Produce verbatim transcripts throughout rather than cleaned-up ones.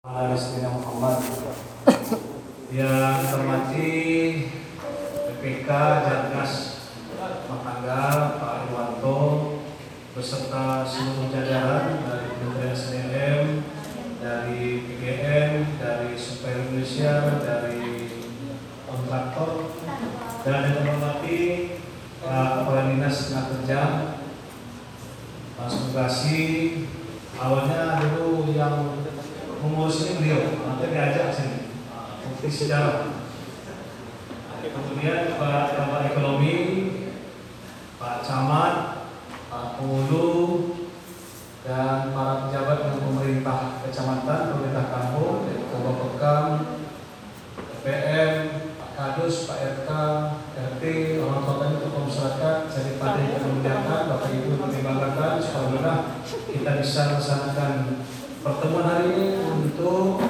Bismillah Muhammad. Yang terhormati P P K Jargas Rumah Tangga Pak Irwanto beserta seluruh jajaran dari Kementerian S D M, dari P G N, dari Supplier Indonesia, dari kontraktor, dan yang terhormati Kepala Dinas Tenaga Kerja, Mas Mugasi. Awalnya dulu yang mengurus ini beliau, nanti diajak sini bukti sejarah. Kemudian Pak Kepala Ekonomi, Pak Camat, Pak Pulu, dan para pejabat dengan pemerintah kecamatan, pemerintah kampung, yaitu Bapak Bekam, P M, Pak Kadus, Pak R K, R T, orang tua kami, tokoh masyarakat, jadi pada yang memuliakan, Bapak Ibu dipertimbangkan supaya kita bisa melaksanakan pertemuan hari ini. Untuk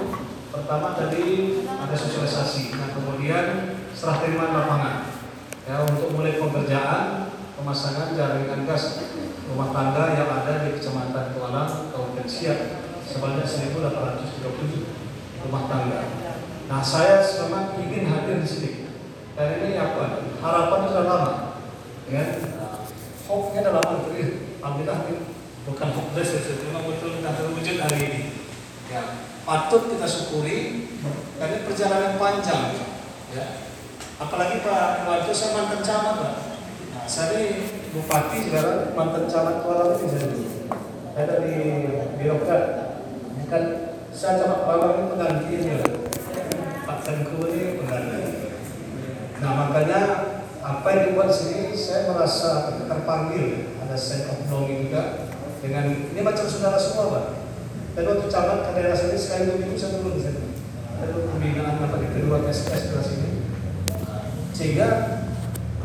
pertama tadi ada sosialisasi, nah kemudian serah terima lapangan ya, untuk mulai pengerjaan pemasangan jaringan gas rumah tangga yang ada di Kecamatan Tualang, Kabupaten Siak sebanyak seribu delapan ratus tiga puluh rumah tangga. Nah saya memang ingin hadir di sini dan ini apa? Harapan sudah lama, ya. Hopenya sudah lama, alhamdulillah bukan hope desa, memang betul sudah terwujud hari ini. Ya, patut kita syukuri karena perjalanan panjang, ya. Apalagi Pak Irwanto, saya mantan camat, Pak. Nah, saya ini bupati sekarang mantan camat Tualang ini saya dulu. Saya dari birokrat, kan saya camat Perawang ini penggantinya, Pak Tengku ini penggantinya. Nah makanya apa yang dibuat sini saya merasa terpanggil, ada sense of belonging juga dengan ini macam saudara semua, Pak. Dan waktu camat ke daerah sini sekali dua minggu saya turun di sini. Lalu pembinaan apa di kedua S K S daerah sini. Sehingga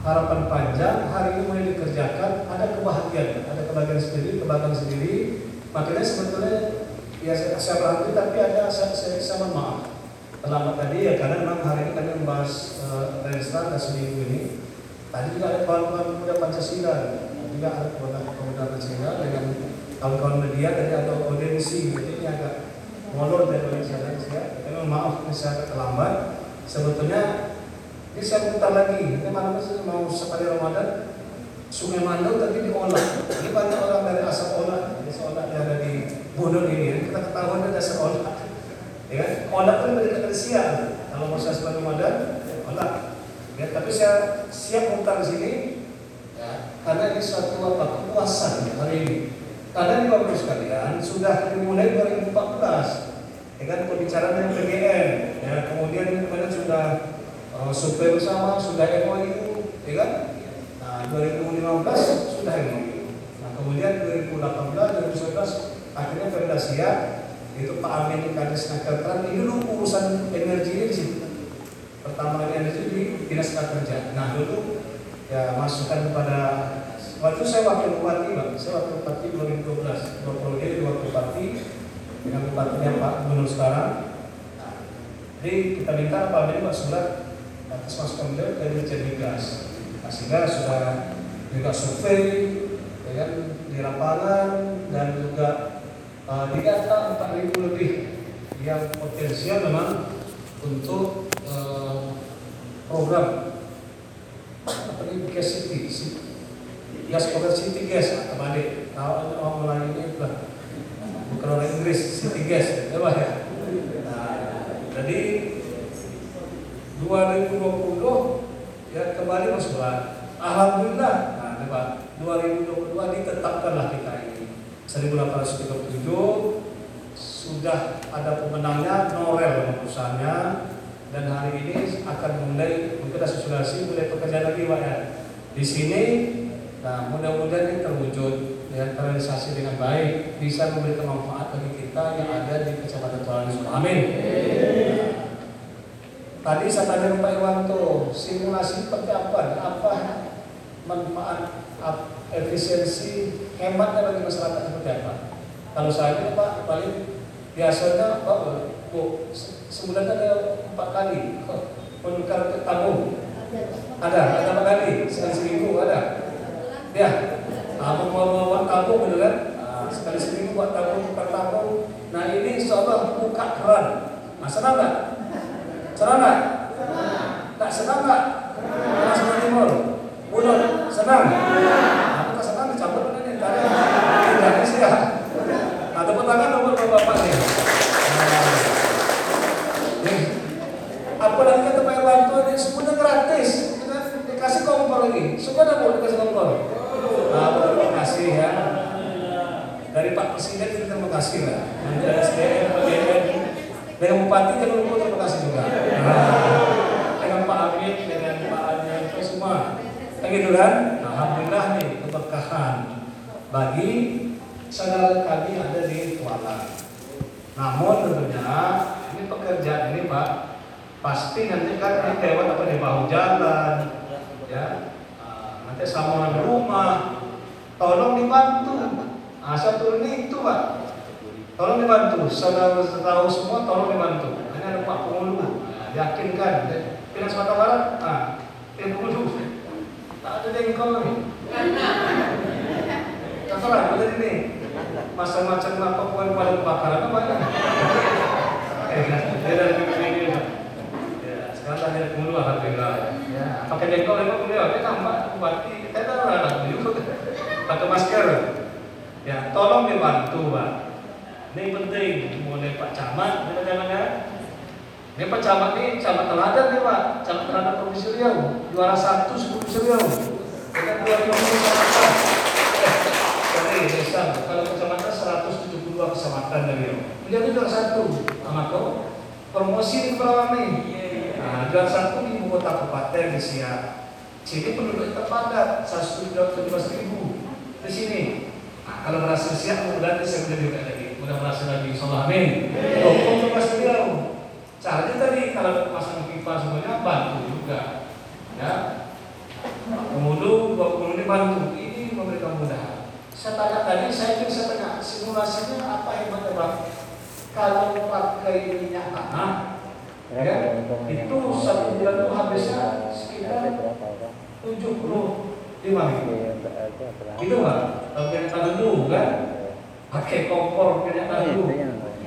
harapan panjang hari ini mulai dikerjakan, ada kebahagiaan, ada kebahagiaan sendiri, kebahagiaan sendiri. Makanya sebetulnya ya saya, saya berhenti, tapi ada saya, saya, saya mohon maaf terlambat tadi ya, karena memang hari ini kami membahas uh, restoran dan seminggu ini. Tadi juga ada kawan-kawan pemuda Pancasila, juga ada kawan-kawan pemuda Pancasila dengan kawan-kawan media tadi atau audiensi, jadi ini agak molor dari perbincangan saya. Tapi maaf ini saya agak terlambat. Sebetulnya ini saya putar lagi. Ini malam saya mau sekali Ramadan Sungai Mandau tadi diolah. Ini banyak orang dari asap olah. Jadi olah yang ada di Bunun ini. Kita ketahuan ada asap olah. Ya, olah itu dari Indonesia. Kalau mau saya sekali Ramadan olah. Ya, tapi saya siap putar di sini. Ya, karena ini suatu apa kepuasan hari ini. Karena Bapak Ibu sekalian sudah dimulai dua ribu empat belas dengan pembicaraan dengan P G N, ya, kemudian kemudian sudah uh, survei bersama, sudah M O U, ya kan? Nah, dua ribu lima belas sudah M O U. Nah, kemudian dua ribu delapan belas, dua ribu sembilan belas akhirnya Pemda Siak itu Pak Amin Kadis Nakertran ini dulu urusan energi ini di situ. Pertama energi di Dinas Tenaga Kerja. Nah, dulu ya masukan kepada waktu saya wakil bupati, Pak. Saya wakil bupati dua ribu dua belas, dua puluh jadi wakil bupati dengan bupatinya Pak Gubernur sekarang. Nah, jadi kita minta Pak Amin Pak surat atas masukan beliau dari Jaringan Gas. Nah, sehingga sudah juga survei, ya, di lapangan dan juga uh, dikata empat ribu lebih yang potensial memang untuk uh, program apa ini City Gas, program City Gas, teman-teman. Kalau orang Melayu ini bukan orang Inggris, City Gas, coba ya. Nah, jadi dua ribu dua puluh ya kembali masuk bulan. Alhamdulillah. Nah, Pak, dua ribu dua puluh dua ditetapkanlah kita ini seribu delapan ratus tiga puluh tujuh sudah ada pemenangnya, Norel perusahaannya, dan hari ini akan mulai mungkin asosiasi mulai pekerjaan lagi, Pak ya. Di sini nah, mudah-mudahan ini terwujud, ya, terrealisasi dengan baik, bisa memberikan manfaat bagi kita yang ada di Kecamatan Tualang. Amin. Nah, tadi saya tanya Pak Irwanto, simulasi seperti apa? Apa manfaat, efisiensi, hematnya bagi masyarakat seperti apa? Kalau saya ini Pak, paling biasanya Pak, Bu, sebulan ada empat kali menukar ke tabung. Ada, ada empat kali, sekali seminggu ada. Ya, nah, mau bawa tabung beneran, sekali seminggu buat tabung, tukar tabung. Nah ini insya Allah buka keran. Nah senang gak? Senang gak? Senang. Tak senang gak? Senang. Senang timur mulut senang. Nah bukan senang dicampur dengan ini. Tidaknya sih ya. Nah tepuk tangan nomor bapak nih. Nih apalagi kita pakai bantu ini semuanya gratis. Kita dikasih kompor lagi. Suka gak mau dikasih kompor? Nah terima kasih ya. Dari Pak Presiden kita terima kasih lah. Dari S D M, P G N, dari Bupati kita terima kasih juga. Nah, dengan Pak Amin, dengan Pak Anies itu semua. Lagi dulu kan? Alhamdulillah nih keberkahan bagi saudara kami ada di Tualang. Namun tentunya ini pekerjaan ini Pak pasti nanti kan lewat apa di bahu jalan, ya nanti sama rumah. Tolong dibantu. Nah, saya turunnya itu Pak, tolong dibantu, saudara tahu semua tolong dibantu. Hanya ada Pak Pengulu, nah, yakinkan, pindah Sumatera Barat, nah, tim Pengulu, tak ada dengkol lagi. Contoh lah, boleh ini, macam-macam apa pun pada kebakaran apa ya? Dia dari Pengulu, sekarang tak ada Pengulu alhamdulillah. Pakai dengkol lagi Pengulu, kita tambah bupati, kita tahu lah Pengulu, pakai masker. Ya, tolong dibantu Pak. Ini penting, mulai Pak Camat, kita jangan ini Pak Camat ini Camat Teladan nih Pak, Camat Teladan Provinsi Riau, juara satu Provinsi Riau. Dengan dua ribu lima belas kecamatan. Sorry, desa. Kalau kecamatan seratus tujuh puluh dua kecamatan dari Riau. Menjadi juara satu, sama kau. Promosi di Perawang nih. Nah, juara satu di ibu kota kabupaten di Siak. Sini penduduk terpadat seratus tujuh belas ribu di sini. Nah, kalau berhasil siap, mudah-mudahan saya bisa dibuka lagi. Mudah berhasil lagi, insyaAllah, amin. Hukum ke Mas Riau. Caranya tadi, kalau pasang pipa semuanya, bantu juga. Ya, kemudian, kemudian dibantu. Ini memberikan mudah. Saya tanya tadi, saya ingin saya tanya, simulasinya apa yang berdebat? Kalau pakai minyak tanah, ya, itu satu bulan itu habisnya sekitar tujuh puluh lima ribu. Gitu Pak, kalau kena tandu kan pakai kompor kena tandu.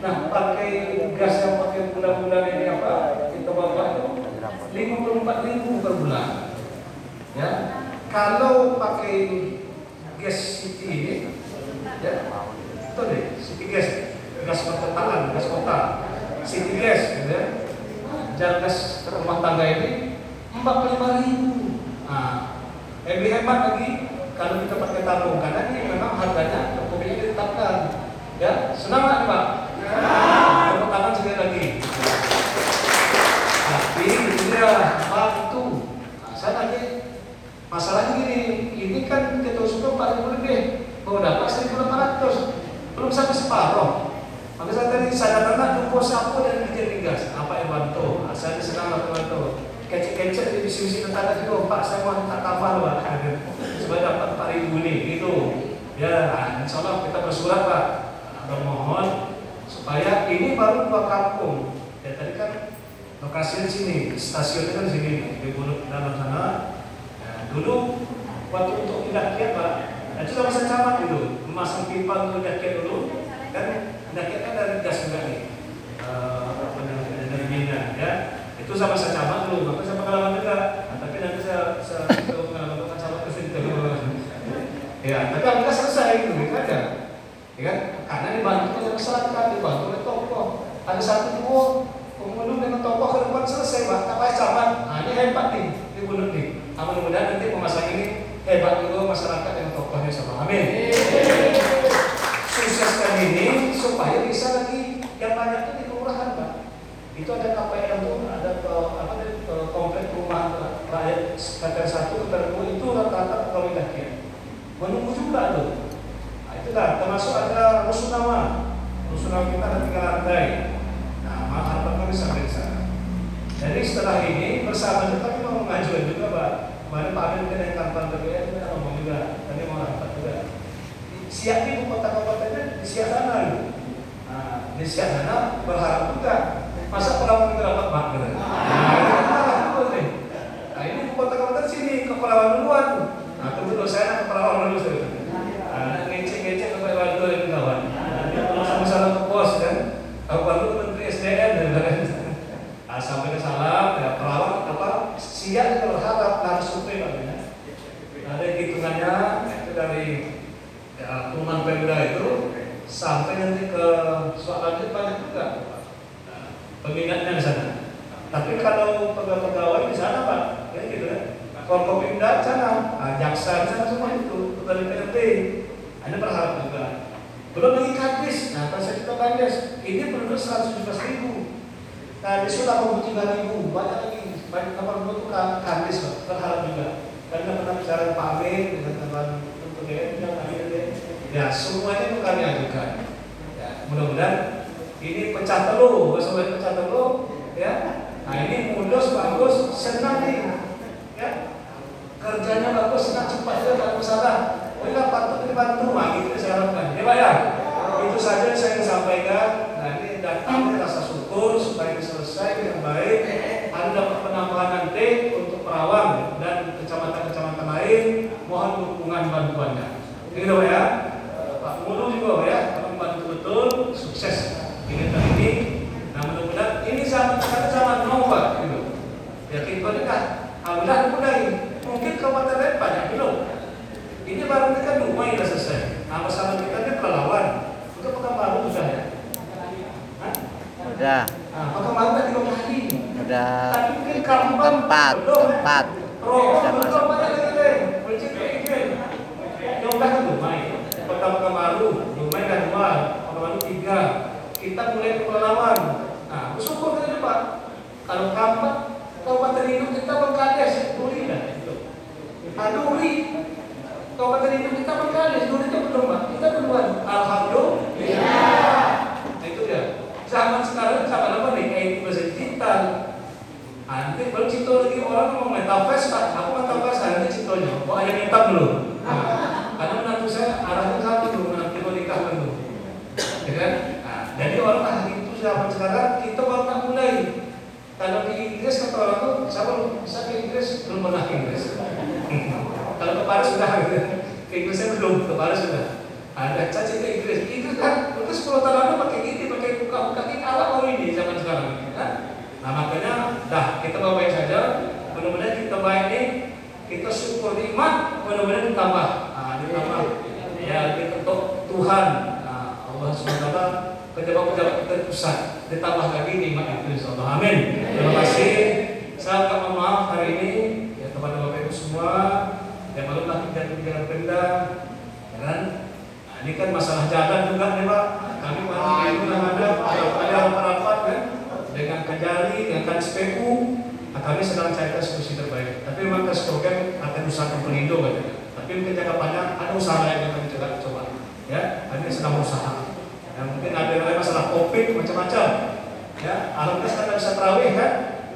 Nah pakai gas yang pakai bulan-bulan ini apa kita bawa lima puluh empat ribu per bulan. Ya kalau pakai gas city ini, ya itu deh city gas, gas perkotaan, gas kota, city gas, ya Jargas Rumah Tangga ini empat puluh lima ribu. Nah lebih hemat lagi. Kalau kita pakai tabung, karena ini memang harganya pokoknya ditetapkan. Ya, senang nggak Pak? Senang. Tepuk tangan sekali lagi. Tapi dia bantu. Nah, saya tadi masalahnya gini, ini kan kita usulkan empat ribu lebih, baru dapat seribu lima ratus, belum sampai separuh. Maka saya tadi saya datang jumpo sapu dan bikin gas. Apa yang bantu? Nah, saya senang bantu. Kecil-kecil di misi-misi tetangga itu, Pak saya mau minta tambah Pak. Supaya dapat empat ribu nih, gitu. Ya, nah, insya Allah kita bersurat Pak. Bermohon supaya ini baru dua kampung. Ya tadi kan lokasinya di sini, stasiunnya kan di sini, di Gunung dalam sana. Nah, dulu waktu untuk pendakian Pak, nah, itu sama camat dulu, memasang pipa untuk pendakian dulu. Kan pendakian kan dari gas juga nih, dari minyak ya. Itu sama saya camat dulu, maka saya pengalaman juga. Nah, tapi nanti saya tahu pengalaman bukan camat kesini dulu. Ya, tapi alhamdulillah selesai itu, kan ya? Ya kan? Karena dibantu oleh masyarakat, dibantu oleh tokoh. Ada satu dua kemudian dengan tokoh ke depan selesai, Pak. Apa camat? Nah, ini hebat nih, ini benar nih. Nah, mudah-mudahan nanti pemasangan ini hebat juga masyarakat yang tokohnya sama. Amin. Sukseskan ini supaya bisa lagi yang banyak itu di kelurahan, Pak. Itu ada K P R tuh, ada apa nih komplek rumah rakyat sekitar satu terlalu itu rata-rata komunitasnya menunggu juga tuh. Nah, itu kan termasuk ada Rusunawa, Rusunawa kita ada tiga lantai. Nah, mahal banget sampai di sana. Jadi setelah ini bersama kita mau mengajukan juga Pak. Kemarin Pak Amin kita yang tanpa P G N kita ngomong juga, tadi mau rapat juga. Siap di kota-kotanya di Siak sana. Nah, di Siak sana berharap juga. Masa Perawang itu dapat banget? Nah ini ke kota-kota sini, ke Perawang duluan. Nah tunggu dulu, saya ke Perawang dulu. Nah ngecek-ngecek ke Perawang dulu, kawan. Sama-sama ke pos kan? sampaikan salam ya, Perawang apa Siak berharap dari survei katanya. Ada hitungannya itu dari ya, pengumuman Pemda itu sampai nanti ke soal lanjut banyak juga peminatnya di sana. Tapi kalau pegawai-pegawai di sana Pak, ya gitu kan. Forkopimda di sana, jaksa di sana semua itu, ketua D P R D. Anda berharap juga. Belum lagi kadis. Nah, pas kita kadis, ini penduduk seratus tujuh belas ribu. Nah, di Sulat tiga ribu, banyak lagi. Banyak kapal itu kadis Pak, berharap juga. Karena pernah bicara Pak Amin dengan teman untuk D P R D yang tadi ada. Ya, semuanya itu kami ajukan. Ya, mudah-mudahan ini pecah telur, semuanya pecah telur. Ya, nah ini mulus bagus, senang nih. Ya, kerjanya bagus, senang cepat juga nggak masalah. Oh iya, patut dibantu, nah gitu saya harapkan. Ya Pak ya, itu saja yang saya sampaikan. Nah ini datang rasa syukur supaya selesai dengan baik. Ada dapat penambahan nanti untuk Perawang dan kecamatan-kecamatan lain. Mohon dukungan bantuannya. Gitu Pak ya, Pak Mulu juga Pak ya, kami bantu betul, sukses ini dan ini. Nah mudah-mudahan ini sama sama nomor gitu. Ya kita dekat. Alhamdulillah mulai. Mungkin kabupaten lain banyak belum. Ini baru kita lumayan sudah selesai. Nah masalah kita ini Pelalawan. Untuk pekan baru sudah ya. Hah? Sudah. Nah, pekan baru tadi belum tadi. Sudah. Tapi mungkin Kampang tempat, belum, tempat. Pro, sudah masuk. Politik P G N. Sudah lumayan. Pekan baru lumayan dan dua, pekan baru tiga. Kita mulai Pelalawan. Nah, bersyukur kita Pak. Kalau kampung, kabupaten induk kita Bengkades, Duri dah itu. Aduri, kabupaten induk kita Bengkades, Duri itu belum Pak. Kita duluan. Alhamdulillah. Nah, itu dia. Zaman sekarang zaman apa nih? A I bahasa digital. Nanti baru cipta lagi orang mau metaverse Pak. Aku metaverse nanti ciptanya. Oh ada meta belum? Nah, karena menantu saya arahnya satu belum nanti mau nikah belum. Ya kan? Nah, jadi orang hari itu zaman sekarang kita baru nak mulai. Kalau di Inggris kata orang tuh, siapa belum bisa ke Inggris? Belum pernah ke Inggris. Kalau ke Paris sudah, ke Inggrisnya belum, ke Paris sudah. Ada caci ke Inggris. Inggris kan, itu sepuluh tahun lalu pakai gini, pakai buka-buka ini, ala orang ini zaman sekarang. Kan? Nah makanya, dah kita bawain saja. Benar-benar kita baik nih, kita syukur nikmat, benar-benar ditambah. Nah, ditambah. Ya, untuk Tuhan, nah, Allah subhanahu wa taala pejabat-pejabat kita pusat. Ditambah lagi nikmat itu insyaallah. Amin. Terima kasih. Saya minta maaf hari ini ya kepada Bapak Ibu semua yang maklumlah pikiran-pikiran Pemda. Dan nah, ini kan masalah jalan juga nih Pak. Kami kemarin pernah ada ada rapat kan dengan Kajari, dengan K S P U. Nah, kami sedang cari solusi terbaik. Tapi memang kas program akan usaha pelindo katanya. Tapi mungkin jangka panjang ada usaha yang kami coba coba. Ya, kami sedang usaha. Ya, mungkin ada yang masalah COVID macam-macam. Ya, alhamdulillah kita bisa terawih kan,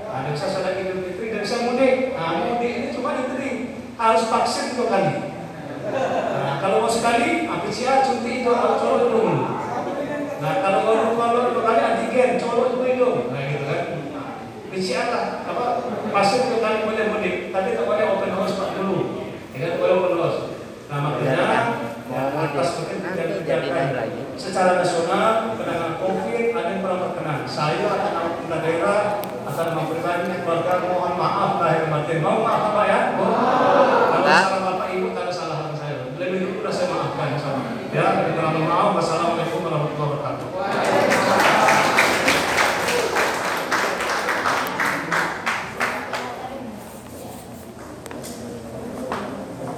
ada bisa sholat Idul Fitri, dan bisa mudik. Nah, mudik ini cuma diberi harus vaksin dua kali. Nah, kalau mau sekali, P C R cuti itu colok dulu. Nah, kalau mau kalau dua kali antigen, colok dulu itu. Nah, gitu kan. Nah, P C R lah, apa vaksin dua kali boleh mudik. Tadi tak boleh open house pak dulu. Ya kan, boleh open house. Nah, makanya atas kebijakan secara nasional penanganan COVID ada yang kurang berkenan. Saya akan anggota daerah akan memberikan keluarga mohon maaf lahir batin. Mau maaf apa ya? Kalau salah bapak ibu tak ada salah saya. Lebih dulu sudah saya maafkan. Ya, kita mohon maaf. Wassalamualaikum.